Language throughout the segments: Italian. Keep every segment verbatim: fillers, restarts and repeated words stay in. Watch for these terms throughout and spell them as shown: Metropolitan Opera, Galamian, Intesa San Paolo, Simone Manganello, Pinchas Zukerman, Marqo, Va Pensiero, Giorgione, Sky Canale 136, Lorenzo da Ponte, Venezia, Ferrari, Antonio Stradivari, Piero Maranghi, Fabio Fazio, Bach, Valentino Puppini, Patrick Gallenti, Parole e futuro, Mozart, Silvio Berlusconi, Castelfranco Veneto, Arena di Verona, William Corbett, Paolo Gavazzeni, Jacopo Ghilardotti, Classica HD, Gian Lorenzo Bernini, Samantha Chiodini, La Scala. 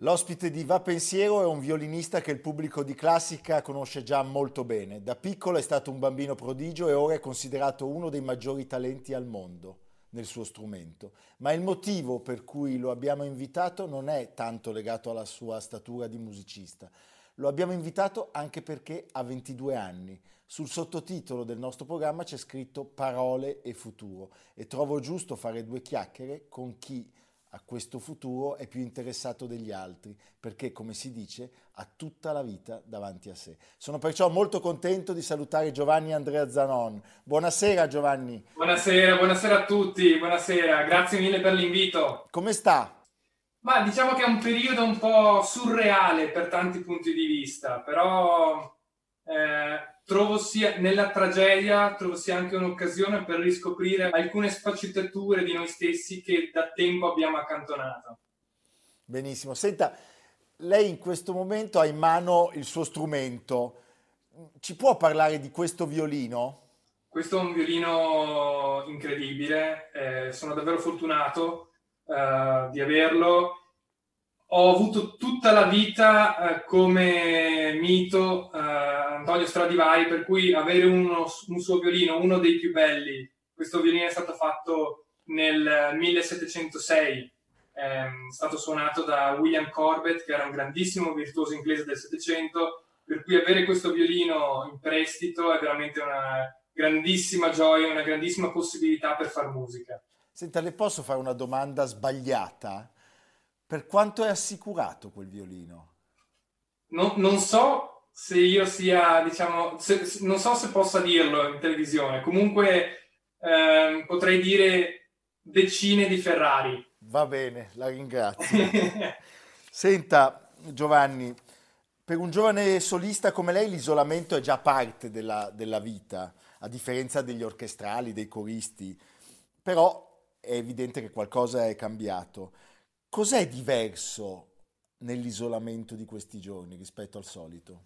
L'ospite di Va Pensiero è un violinista che il pubblico di Classica conosce già molto bene. Da piccolo è stato un bambino prodigio e ora è considerato uno dei maggiori talenti al mondo nel suo strumento. Ma il motivo per cui lo abbiamo invitato non è tanto legato alla sua statura di musicista. Lo abbiamo invitato anche perché ha ventidue anni. Sul sottotitolo del nostro programma c'è scritto Parole e futuro e trovo giusto fare due chiacchiere con chi a questo futuro è più interessato degli altri, perché, come si dice, ha tutta la vita davanti a sé. Sono perciò molto contento di salutare Giovanni Andrea Zanon. Buonasera Giovanni. Buonasera, buonasera a tutti, buonasera, grazie mille per l'invito. Come sta? Ma diciamo che è un periodo un po' surreale per tanti punti di vista, però eh, trovo sia nella tragedia, trovo sia anche un'occasione per riscoprire alcune sfaccettature di noi stessi che da tempo abbiamo accantonato. Benissimo. Senta, lei in questo momento ha in mano il suo strumento. Ci può parlare di questo violino? Questo è un violino incredibile. Eh, sono davvero fortunato eh, di averlo. Ho avuto tutta la vita eh, come mito eh, Antonio Stradivari, per cui avere uno, un suo violino, uno dei più belli. Questo violino è stato fatto nel millesettecentosei, è stato suonato da William Corbett, che era un grandissimo virtuoso inglese del Settecento, per cui avere questo violino in prestito è veramente una grandissima gioia, una grandissima possibilità per far musica. Senta, le posso fare una domanda sbagliata? Per quanto è assicurato quel violino? No, non so se io sia, diciamo, se, se, non so se possa dirlo in televisione, comunque eh, potrei dire decine di Ferrari. Va bene, la ringrazio. Senta Giovanni, per un giovane solista come lei l'isolamento è già parte della, della vita, a differenza degli orchestrali, dei coristi, però è evidente che qualcosa è cambiato. Cos'è diverso nell'isolamento di questi giorni rispetto al solito?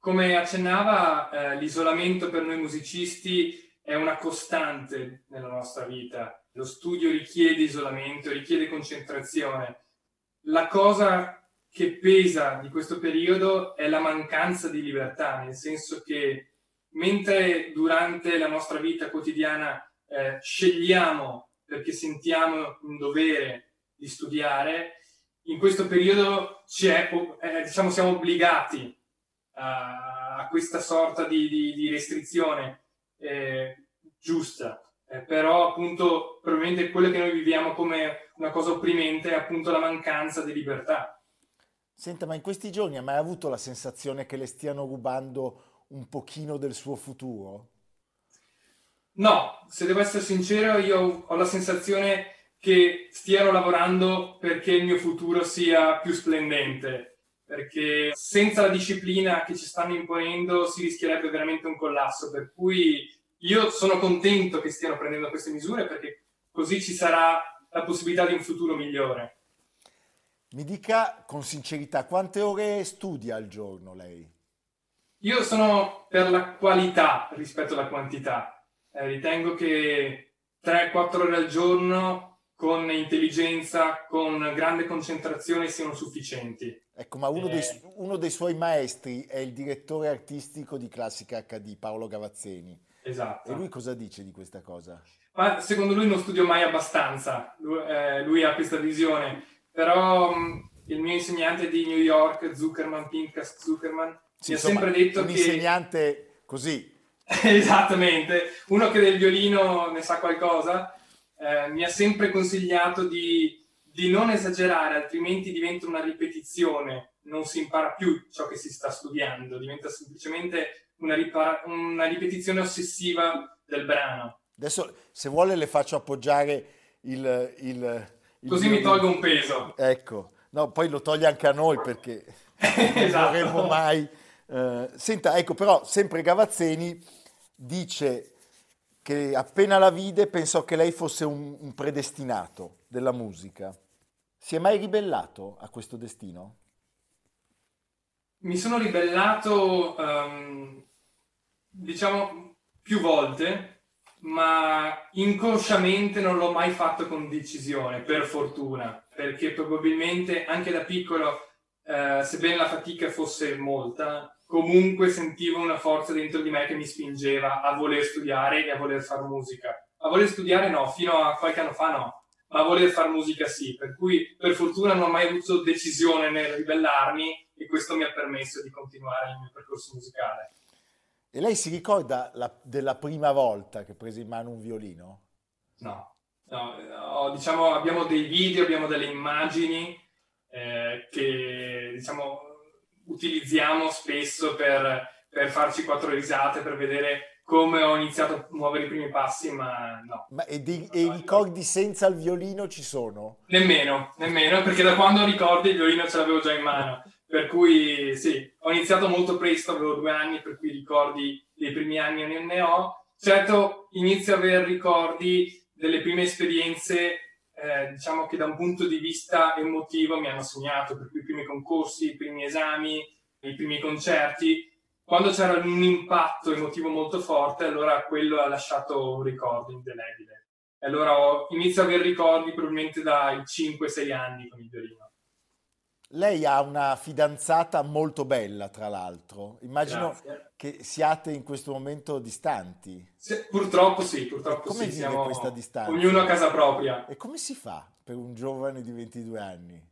Come accennava, eh, l'isolamento per noi musicisti è una costante nella nostra vita. Lo studio richiede isolamento, richiede concentrazione. La cosa che pesa di questo periodo è la mancanza di libertà, nel senso che mentre durante la nostra vita quotidiana eh, scegliamo perché sentiamo un dovere di studiare, in questo periodo ci è, eh, diciamo, siamo obbligati a, a questa sorta di, di, di restrizione eh, giusta, eh, però appunto probabilmente quello che noi viviamo come una cosa opprimente è appunto la mancanza di libertà. Senta, ma in questi giorni ha mai avuto la sensazione che le stiano rubando un pochino del suo futuro? No, se devo essere sincero io ho la sensazione che stiano lavorando perché il mio futuro sia più splendente, perché senza la disciplina che ci stanno imponendo si rischierebbe veramente un collasso, per cui io sono contento che stiano prendendo queste misure perché così ci sarà la possibilità di un futuro migliore. Mi dica con sincerità, quante ore studia al giorno lei? Io sono per la qualità rispetto alla quantità, eh, ritengo che tre quattro ore al giorno con intelligenza, con grande concentrazione siano sufficienti. Ecco, ma uno, eh. dei, uno dei suoi maestri è il direttore artistico di Classica acca di, Paolo Gavazzeni. Esatto. E lui cosa dice di questa cosa? Ma secondo lui non studio mai abbastanza, lui, eh, lui ha questa visione, però mh, il mio insegnante di New York, Zukerman, Pinchas Zukerman, sì, mi insomma, ha sempre detto un che... un insegnante così, Esattamente, uno che del violino ne sa qualcosa, eh, mi ha sempre consigliato di, di non esagerare, altrimenti diventa una ripetizione, non si impara più ciò che si sta studiando, diventa semplicemente una, ripara- una ripetizione ossessiva del brano. Adesso, se vuole, le faccio appoggiare il... il, il Così violino. Mi tolgo un peso. Ecco, no, poi lo toglie anche a noi perché esatto. Non vorremmo mai... Uh, senta, ecco, però sempre Gavazzeni dice che appena la vide pensò che lei fosse un, un predestinato della musica. Si è mai ribellato a questo destino? Mi sono ribellato, um, diciamo, più volte, ma inconsciamente non l'ho mai fatto con decisione, per fortuna, perché probabilmente anche da piccolo, uh, sebbene la fatica fosse molta, comunque sentivo una forza dentro di me che mi spingeva a voler studiare e a voler fare musica. A voler studiare no, fino a qualche anno fa no, ma a voler fare musica sì. Per cui per fortuna non ho mai avuto decisione nel ribellarmi e questo mi ha permesso di continuare il mio percorso musicale. E lei si ricorda la, della prima volta che prese in mano un violino? No, no, no, diciamo abbiamo dei video, abbiamo delle immagini eh, che diciamo... utilizziamo spesso per, per farci quattro risate, per vedere come ho iniziato a muovere i primi passi, ma no. Ma e dei, e ricordi senza il violino ci sono? Nemmeno, nemmeno, perché da quando ricordi il violino ce l'avevo già in mano, per cui sì, ho iniziato molto presto, avevo due anni, per cui ricordi dei primi anni non ne ho. Certo, inizio a avere ricordi delle prime esperienze, Eh, diciamo che da un punto di vista emotivo mi hanno segnato, per cui i primi concorsi, i primi esami, i primi concerti, quando c'era un impatto emotivo molto forte, allora quello ha lasciato un ricordo indelebile. E allora ho, inizio ad avere ricordi probabilmente dai cinque sei anni con il violino. Lei ha una fidanzata molto bella, tra l'altro. Immagino Grazie. Che siate in questo momento distanti. Se, purtroppo sì, purtroppo come sì. Come vive siamo questa distanza? Ognuno a casa propria. E come si fa per un giovane di ventidue anni?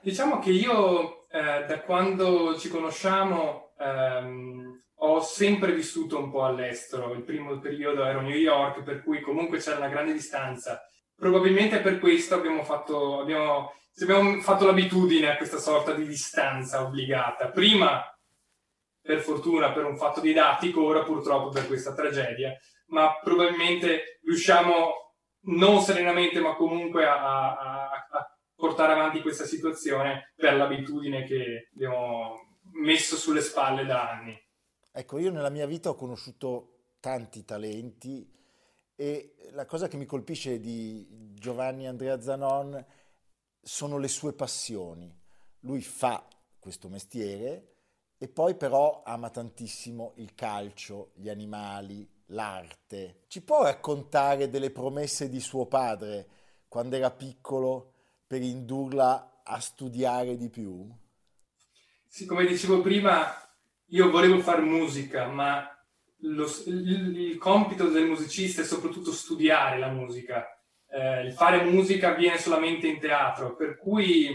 Diciamo che io, eh, da quando ci conosciamo, ehm, ho sempre vissuto un po' all'estero. Il primo periodo ero a New York, per cui comunque c'era una grande distanza. Probabilmente per questo abbiamo fatto... Abbiamo, Se abbiamo fatto l'abitudine a questa sorta di distanza obbligata, prima per fortuna per un fatto didattico, ora purtroppo per questa tragedia, ma probabilmente riusciamo non serenamente ma comunque a, a, a portare avanti questa situazione per l'abitudine che abbiamo messo sulle spalle da anni. Ecco, io nella mia vita ho conosciuto tanti talenti e la cosa che mi colpisce di Giovanni Andrea Zanon sono le sue passioni. Lui fa questo mestiere e poi però ama tantissimo il calcio, gli animali, l'arte. Ci può raccontare delle promesse di suo padre quando era piccolo per indurla a studiare di più? Sì, come dicevo prima, io volevo fare musica, ma lo, il, il compito del musicista è soprattutto studiare la musica. Eh, il fare musica avviene solamente in teatro, per cui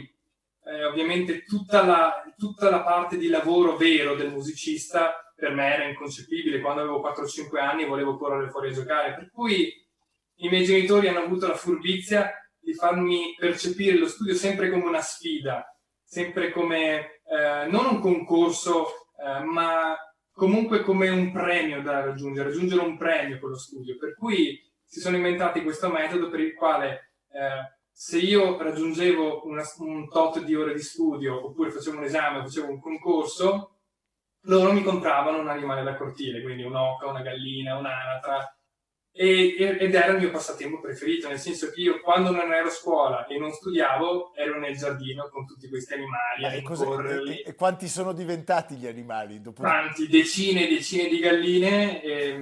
eh, ovviamente tutta la, tutta la parte di lavoro vero del musicista per me era inconcepibile. Quando avevo quattro o cinque anni volevo correre fuori a giocare, per cui i miei genitori hanno avuto la furbizia di farmi percepire lo studio sempre come una sfida, sempre come eh, non un concorso, eh, ma comunque come un premio da raggiungere, raggiungere un premio con lo studio, per cui si sono inventati questo metodo per il quale eh, se io raggiungevo una, un tot di ore di studio oppure facevo un esame, facevo un concorso, loro mi compravano un animale da cortile, quindi un'oca, una gallina, un'anatra, e, ed era il mio passatempo preferito, nel senso che io quando non ero a scuola e non studiavo ero nel giardino con tutti questi animali a rincorrerli. E quanti sono diventati gli animali? Dopo... Tanti, decine e decine di galline e...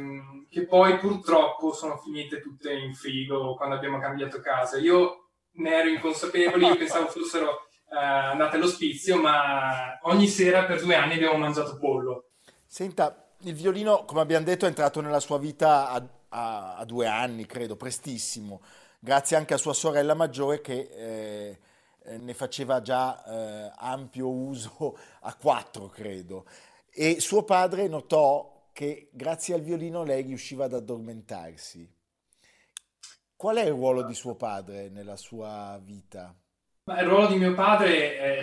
che poi purtroppo sono finite tutte in frigo quando abbiamo cambiato casa. Io ne ero inconsapevole, io pensavo fossero eh, andate all'ospizio, ma ogni sera per due anni abbiamo mangiato pollo. Senta, il violino, come abbiamo detto, è entrato nella sua vita a, a, a due anni, credo, prestissimo, grazie anche a sua sorella maggiore che... Eh, ne faceva già eh, ampio uso a quattro, credo. E suo padre notò che grazie al violino lei riusciva ad addormentarsi. Qual è il ruolo di suo padre nella sua vita? Ma il ruolo di mio padre è...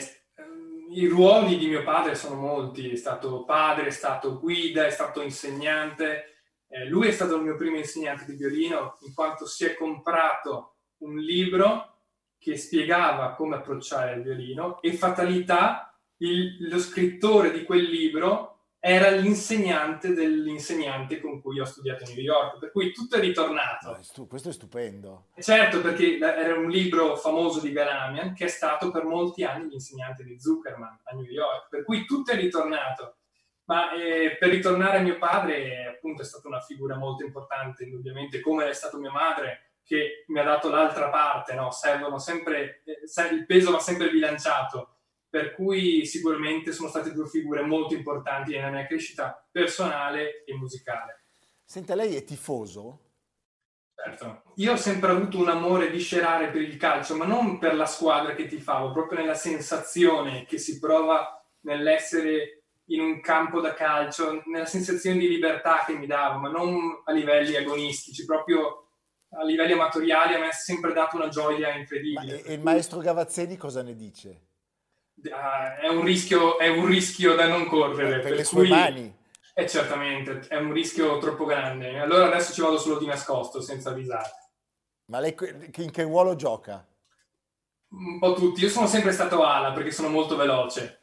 I ruoli di mio padre sono molti, è stato padre, è stato guida, è stato insegnante. Eh, lui è stato il mio primo insegnante di violino, in quanto si è comprato un libro che spiegava come approcciare il violino e fatalità, il, lo scrittore di quel libro era l'insegnante dell'insegnante con cui ho studiato a New York, per cui tutto è ritornato. No, questo è stupendo. Certo, perché era un libro famoso di Galamian, che è stato per molti anni l'insegnante di Zukerman a New York, per cui tutto è ritornato. Ma eh, per ritornare a mio padre, appunto, è stata una figura molto importante, indubbiamente, come è stata mia madre, che mi ha dato l'altra parte, no? Servono sempre, eh, il peso va sempre bilanciato. Per cui sicuramente sono state due figure molto importanti nella mia crescita personale e musicale. Senta, lei è tifoso? Certo. Io ho sempre avuto un amore viscerale per il calcio, ma non per la squadra che tifavo, proprio nella sensazione che si prova nell'essere in un campo da calcio, nella sensazione di libertà che mi dava, ma non a livelli agonistici, proprio a livelli amatoriali a me è sempre dato una gioia incredibile. Ma, e il maestro Gavazzeni cosa ne dice? È un rischio, è un rischio da non correre. Per, per le sue cui, mani. Eh, certamente, è un rischio troppo grande. Allora adesso ci vado solo di nascosto, senza avvisare. Ma lei in che ruolo gioca? Un po' tutti. Io sono sempre stato ala, perché sono molto veloce.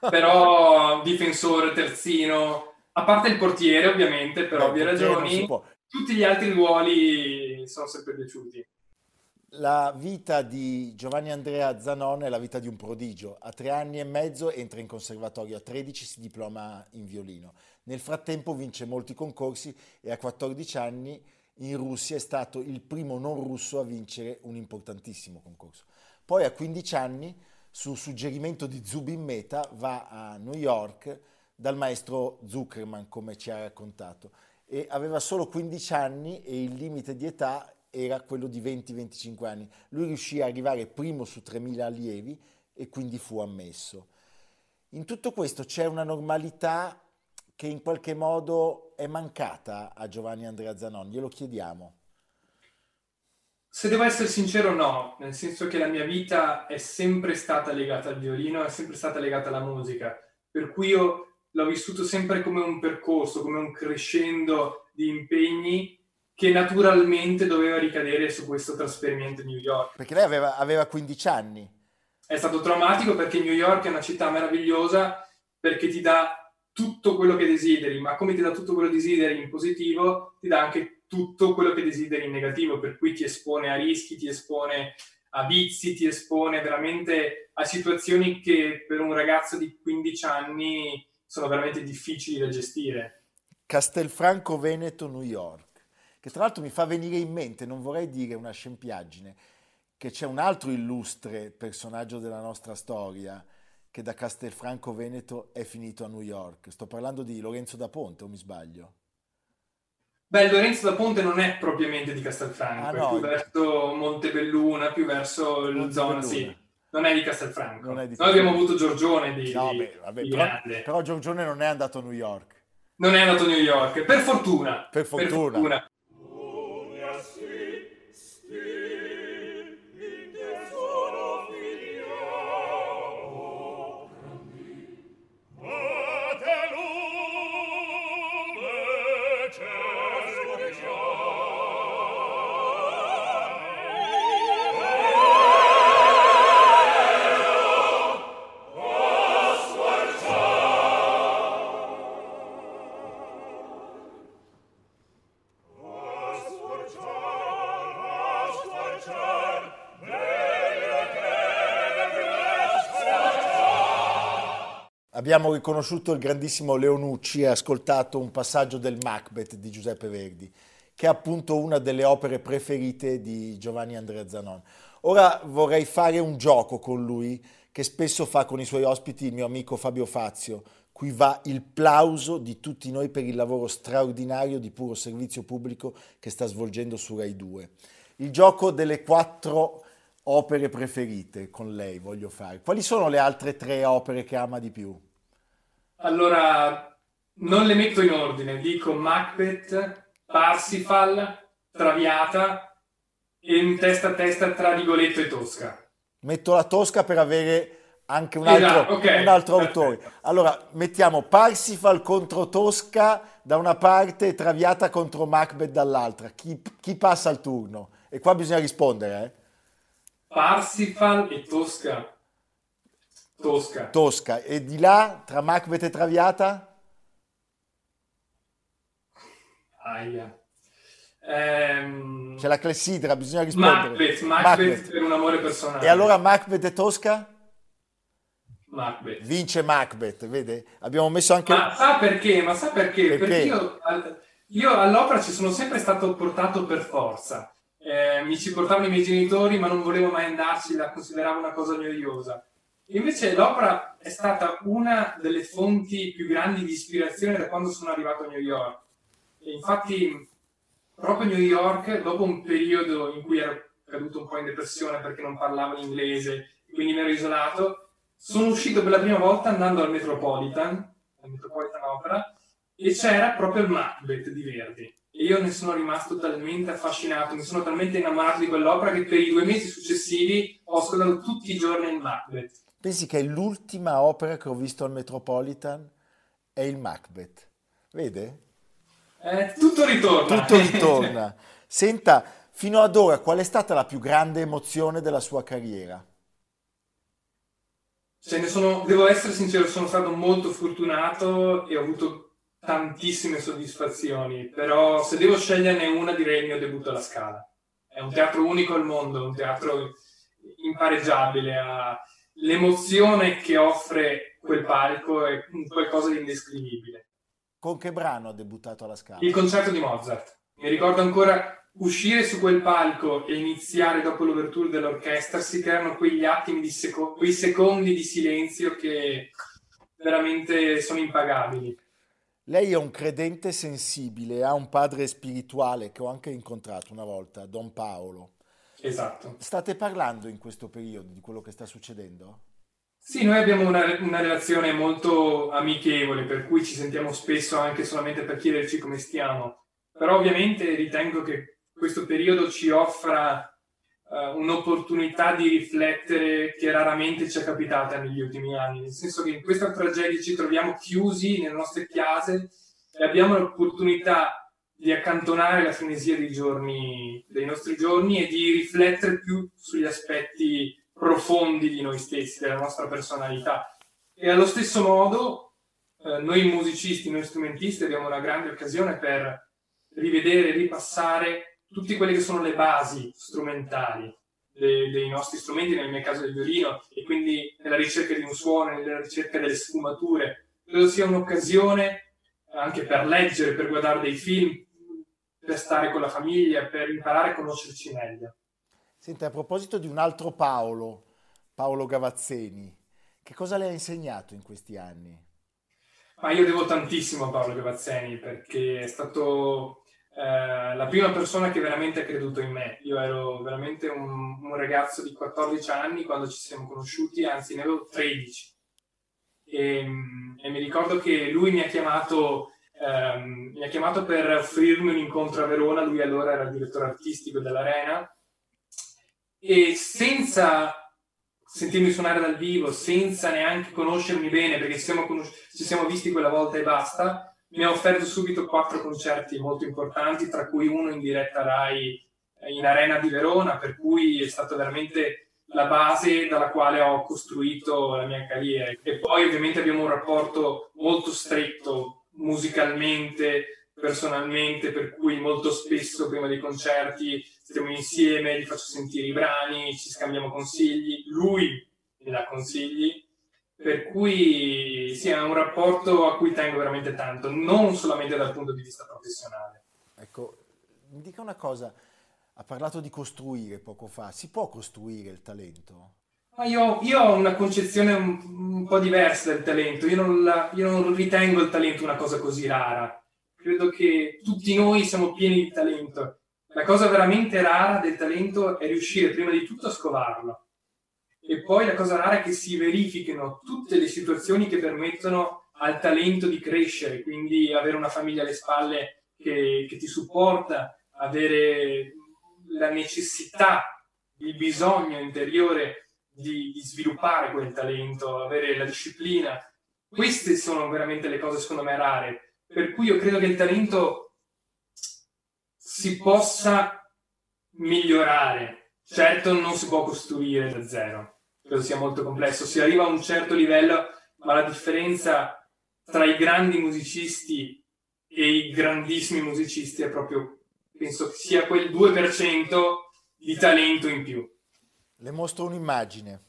Però difensore, terzino, a parte il portiere ovviamente, per eh, ovvie ragioni. Tutti gli altri ruoli sono sempre piaciuti. La vita di Giovanni Andrea Zanon è la vita di un prodigio. A tre anni e mezzo entra in conservatorio, a tredici si diploma in violino. Nel frattempo vince molti concorsi e a quattordici anni in Russia è stato il primo non russo a vincere un importantissimo concorso. Poi a quindici anni, su suggerimento di Zubin Mehta, va a New York dal maestro Zukerman, come ci ha raccontato. E aveva solo quindici anni e il limite di età era quello di venti venticinque anni. Lui riuscì a arrivare primo su tremila allievi e quindi fu ammesso. In tutto questo c'è una normalità che in qualche modo è mancata a Giovanni Andrea Zanon, glielo chiediamo. Se devo essere sincero, no, nel senso che la mia vita è sempre stata legata al violino, è sempre stata legata alla musica, per cui io l'ho vissuto sempre come un percorso, come un crescendo di impegni che naturalmente doveva ricadere su questo trasferimento a New York. Perché lei aveva, aveva quindici anni. È stato traumatico perché New York è una città meravigliosa, perché ti dà tutto quello che desideri, ma come ti dà tutto quello che desideri in positivo, ti dà anche tutto quello che desideri in negativo, per cui ti espone a rischi, ti espone a vizi, ti espone veramente a situazioni che per un ragazzo di quindici anni sono veramente difficili da gestire. Castelfranco Veneto, New York. Che tra l'altro mi fa venire in mente, non vorrei dire una scempiaggine, che c'è un altro illustre personaggio della nostra storia che da Castelfranco Veneto è finito a New York. Sto parlando di Lorenzo da Ponte, o mi sbaglio? Beh, Lorenzo da Ponte non è propriamente di Castelfranco, ah, no, è più verso Montebelluna, più verso la zona, sì. Non è di Castelfranco. Non è di Castelfranco. Noi abbiamo avuto Giorgione di, no, beh, vabbè, di però, grande. Però Giorgione non è andato a New York. Non è andato a New York, per fortuna. Per fortuna. Per fortuna. Abbiamo riconosciuto il grandissimo Leonucci e ascoltato un passaggio del Macbeth di Giuseppe Verdi, che è appunto una delle opere preferite di Giovanni Andrea Zanon. Ora vorrei fare un gioco con lui, che spesso fa con i suoi ospiti il mio amico Fabio Fazio. Qui va il plauso di tutti noi per il lavoro straordinario di puro servizio pubblico che sta svolgendo su Rai due. Il gioco delle quattro opere preferite con lei voglio fare. Quali sono le altre tre opere che ama di più? Allora, Non le metto in ordine, dico Macbeth, Parsifal, Traviata e in testa a testa tra Rigoletto e Tosca. Metto la Tosca per avere anche un altro, esatto, okay, un altro autore. Allora, mettiamo Parsifal contro Tosca da una parte e Traviata contro Macbeth dall'altra. Chi, chi passa il turno? E qua bisogna rispondere, eh? Parsifal e Tosca. Tosca. Tosca. E di là, tra Macbeth e Traviata? Aia. Ehm... C'è la clessidra, bisogna rispondere. Macbeth, Macbeth, Macbeth per un amore personale. E allora Macbeth e Tosca? Macbeth. Vince Macbeth, vede? Abbiamo messo anche... Ma sa perché? Ma sa perché? Perché, perché io, io all'opera ci sono sempre stato portato per forza. Eh, mi ci portavano i miei genitori, ma non volevo mai andarci, la consideravo una cosa noiosa. Invece l'opera è stata una delle fonti più grandi di ispirazione da quando sono arrivato a New York. E infatti proprio New York, dopo un periodo in cui ero caduto un po' in depressione perché non parlavo l'inglese, quindi mi ero isolato, sono uscito per la prima volta andando al Metropolitan, al Metropolitan Opera, e c'era proprio il Macbeth di Verdi. E io ne sono rimasto talmente affascinato, mi sono talmente innamorato di quell'opera che per i due mesi successivi ho ascoltato tutti i giorni il Macbeth. Pensi che l'ultima opera che ho visto al Metropolitan è il Macbeth, vede? Eh, tutto ritorna. Tutto ritorna. Senta, fino ad ora qual è stata la più grande emozione della sua carriera? Cioè, ne sono, devo essere sincero, sono stato molto fortunato e ho avuto tantissime soddisfazioni, però se devo sceglierne una direi il mio debutto alla Scala. È un teatro unico al mondo, un teatro impareggiabile, ha l'emozione che offre quel palco è qualcosa di indescrivibile. Con che brano ha debuttato alla Scala? Il concerto di Mozart. Mi ricordo ancora uscire su quel palco e iniziare dopo l'ouverture dell'orchestra, si creano quegli attimi, di seco- quei secondi di silenzio che veramente sono impagabili. Lei è un credente sensibile, ha un padre spirituale che ho anche incontrato una volta, Don Paolo. Esatto. State parlando in questo periodo di quello che sta succedendo? Sì, noi abbiamo una, una relazione molto amichevole, per cui ci sentiamo spesso anche solamente per chiederci come stiamo. Però ovviamente ritengo che questo periodo ci offra uh, un'opportunità di riflettere che raramente ci è capitata negli ultimi anni, nel senso che in questa tragedia ci troviamo chiusi nelle nostre case e abbiamo l'opportunità di accantonare la frenesia dei giorni, dei nostri giorni, e di riflettere più sugli aspetti profondi di noi stessi, della nostra personalità. E allo stesso modo uh, noi musicisti, noi strumentisti abbiamo una grande occasione per rivedere, ripassare tutte quelle che sono le basi strumentali dei, dei nostri strumenti, nel mio caso del violino, e quindi nella ricerca di un suono, nella ricerca delle sfumature. Credo sia un'occasione anche per leggere, per guardare dei film, per stare con la famiglia, per imparare a conoscerci meglio. Senta, a proposito di un altro Paolo, Paolo Gavazzeni, che cosa le ha insegnato in questi anni? Ma io devo tantissimo a Paolo Gavazzeni, perché è stato eh, la prima persona che veramente ha creduto in me. Io ero veramente un, un ragazzo di quattordici anni quando ci siamo conosciuti, anzi ne avevo tredici. E, e mi ricordo che lui mi ha chiamato, ehm, mi ha chiamato per offrirmi un incontro a Verona. Lui allora era il direttore artistico dell'Arena, e senza sentirmi suonare dal vivo, senza neanche conoscermi bene, perché ci siamo, conos- ci siamo visti quella volta e basta, mi ha offerto subito quattro concerti molto importanti, tra cui uno in diretta Rai in Arena di Verona, per cui è stata veramente la base dalla quale ho costruito la mia carriera. E poi ovviamente abbiamo un rapporto molto stretto musicalmente, personalmente, per cui molto spesso prima dei concerti stiamo insieme, gli faccio sentire i brani, ci scambiamo consigli, lui mi dà consigli, per cui sì, è un rapporto a cui tengo veramente tanto, non solamente dal punto di vista professionale. Ecco, mi dica una cosa, ha parlato di costruire poco fa, si può costruire il talento? Ma io, io ho una concezione un, un po' diversa del talento, io non, la, io non ritengo il talento una cosa così rara, credo che tutti noi siamo pieni di talento. La cosa veramente rara del talento è riuscire prima di tutto a scovarlo, e poi la cosa rara è che si verifichino tutte le situazioni che permettono al talento di crescere, quindi avere una famiglia alle spalle che, che ti supporta, avere la necessità, il bisogno interiore di, di sviluppare quel talento, avere la disciplina. Queste sono veramente le cose secondo me rare, per cui io credo che il talento si possa migliorare, certo non si può costruire da zero, credo sia molto complesso, si arriva a un certo livello, ma la differenza tra i grandi musicisti e i grandissimi musicisti è proprio, penso che sia quel due per cento di talento in più. Le mostro un'immagine.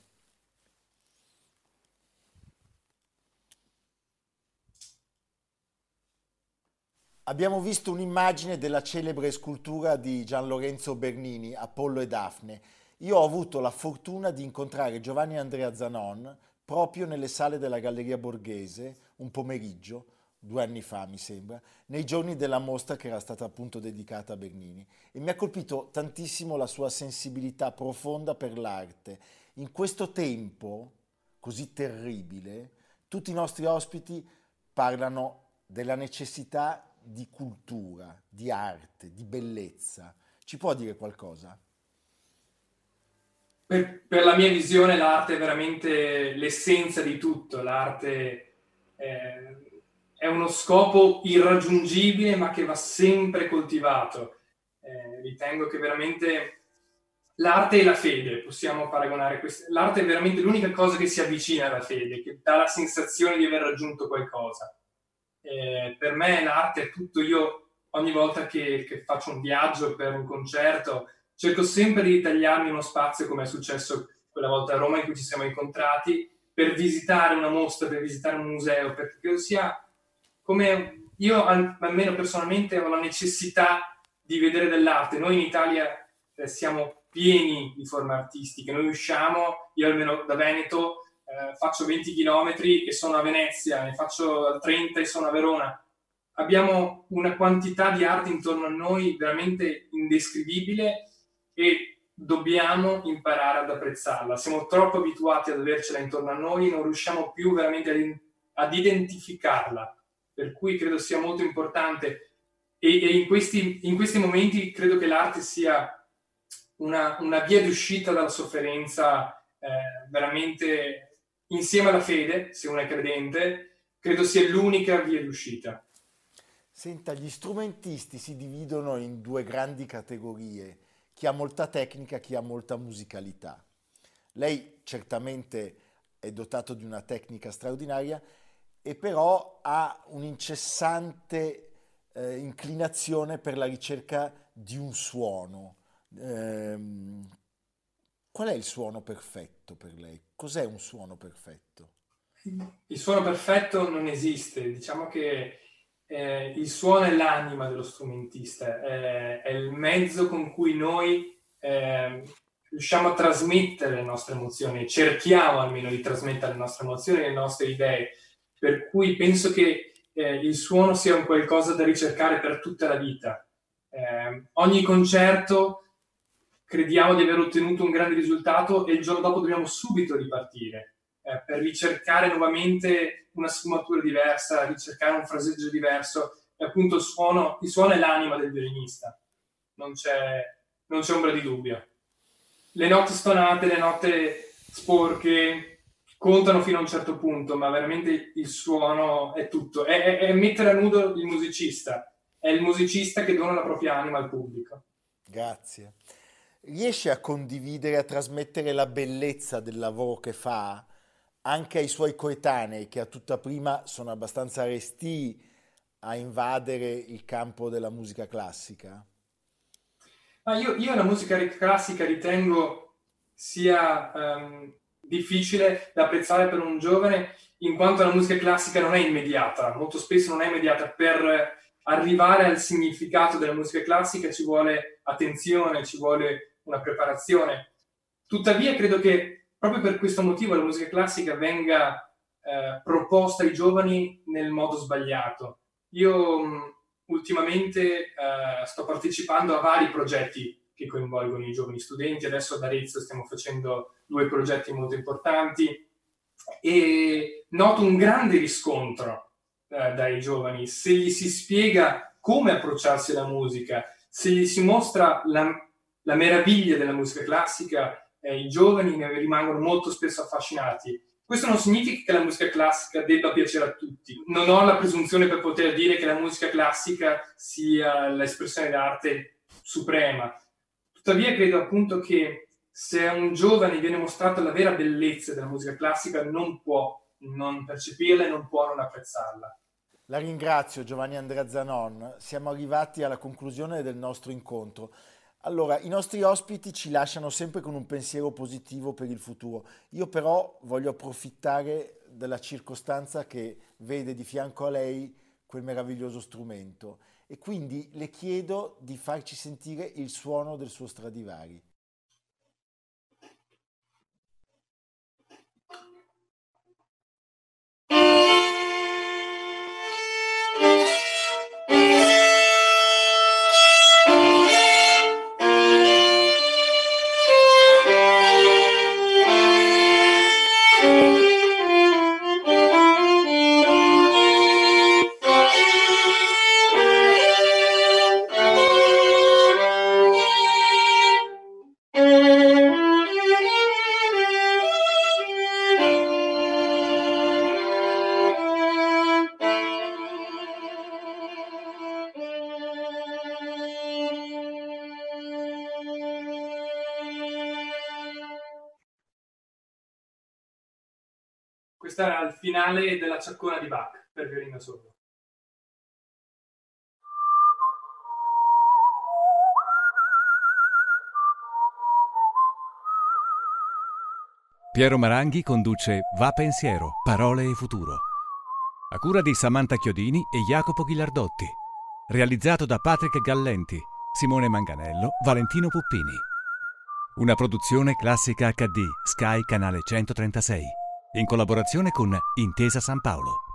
Abbiamo visto un'immagine della celebre scultura di Gian Lorenzo Bernini, Apollo e Dafne. Io ho avuto la fortuna di incontrare Giovanni Andrea Zanon proprio nelle sale della Galleria Borghese, un pomeriggio, due anni fa mi sembra, nei giorni della mostra che era stata appunto dedicata a Bernini. E mi ha colpito tantissimo la sua sensibilità profonda per l'arte. In questo tempo così terribile, tutti i nostri ospiti parlano della necessità di cultura, di arte, di bellezza. Ci può dire qualcosa? Per, per la mia visione l'arte è veramente l'essenza di tutto. L'arte eh, è uno scopo irraggiungibile ma che va sempre coltivato. Eh, ritengo che veramente l'arte e la fede, possiamo paragonare queste. L'arte è veramente l'unica cosa che si avvicina alla fede, che dà la sensazione di aver raggiunto qualcosa. Eh, per me l'arte è tutto. Io ogni volta che, che faccio un viaggio per un concerto cerco sempre di tagliarmi uno spazio, come è successo quella volta a Roma in cui ci siamo incontrati, per visitare una mostra, per visitare un museo, perché credo sia come io al, almeno personalmente ho la necessità di vedere dell'arte. Noi in Italia eh, siamo pieni di forme artistiche, noi usciamo, io almeno da Veneto Eh, faccio venti chilometri e sono a Venezia, ne faccio trenta e sono a Verona. Abbiamo una quantità di arte intorno a noi veramente indescrivibile e dobbiamo imparare ad apprezzarla. Siamo troppo abituati ad avercela intorno a noi, non riusciamo più veramente ad, ad identificarla, per cui credo sia molto importante e, e in, questi, in questi momenti credo che l'arte sia una, una via d'uscita dalla sofferenza eh, veramente. Insieme alla fede, se uno è credente, credo sia l'unica via d'uscita. Senta, gli strumentisti si dividono in due grandi categorie, chi ha molta tecnica, chi ha molta musicalità. Lei certamente è dotato di una tecnica straordinaria e però ha un'incessante eh, inclinazione per la ricerca di un suono. Ehm, Qual è il suono perfetto per lei? Cos'è un suono perfetto? Il suono perfetto non esiste, diciamo che eh, il suono è l'anima dello strumentista, eh, è il mezzo con cui noi eh, riusciamo a trasmettere le nostre emozioni, cerchiamo almeno di trasmettere le nostre emozioni e le nostre idee, per cui penso che eh, il suono sia un qualcosa da ricercare per tutta la vita. Eh, ogni concerto crediamo di aver ottenuto un grande risultato e il giorno dopo dobbiamo subito ripartire eh, per ricercare nuovamente una sfumatura diversa, ricercare un fraseggio diverso. E appunto il suono, il suono è l'anima del violinista, non c'è, non c'è ombra di dubbio. Le note stonate, le note sporche contano fino a un certo punto, ma veramente il suono è tutto. È, è, è mettere a nudo il musicista, è il musicista che dona la propria anima al pubblico. Grazie. Riesce a condividere, a trasmettere la bellezza del lavoro che fa anche ai suoi coetanei, che a tutta prima sono abbastanza restii a invadere il campo della musica classica? Ma io, io la musica classica ritengo sia um, difficile da apprezzare per un giovane, in quanto la musica classica non è immediata, molto spesso non è immediata. Per arrivare al significato della musica classica ci vuole attenzione, ci vuole una preparazione. Tuttavia credo che proprio per questo motivo la musica classica venga eh, proposta ai giovani nel modo sbagliato. Io mh, ultimamente eh, sto partecipando a vari progetti che coinvolgono i giovani studenti, adesso ad Arezzo stiamo facendo due progetti molto importanti e noto un grande riscontro eh, dai giovani, se gli si spiega come approcciarsi alla musica, se gli si mostra la, la meraviglia della musica classica, eh, i giovani ne rimangono molto spesso affascinati. Questo non significa che la musica classica debba piacere a tutti. Non ho la presunzione per poter dire che la musica classica sia l'espressione d'arte suprema. Tuttavia credo appunto che se a un giovane viene mostrata la vera bellezza della musica classica non può non percepirla e non può non apprezzarla. La ringrazio, Giovanni Andrea Zanon. Siamo arrivati alla conclusione del nostro incontro. Allora, i nostri ospiti ci lasciano sempre con un pensiero positivo per il futuro. Io però voglio approfittare della circostanza che vede di fianco a lei quel meraviglioso strumento e quindi le chiedo di farci sentire il suono del suo Stradivari. Al finale della ciaccona di Bach per violino solo. Piero Maranghi conduce Va Pensiero, Parole e futuro, a cura di Samantha Chiodini e Jacopo Ghilardotti, realizzato da Patrick Gallenti, Simone Manganello, Valentino Puppini. Una produzione Classica acca di Sky Canale centotrentasei. In collaborazione con Intesa San Paolo.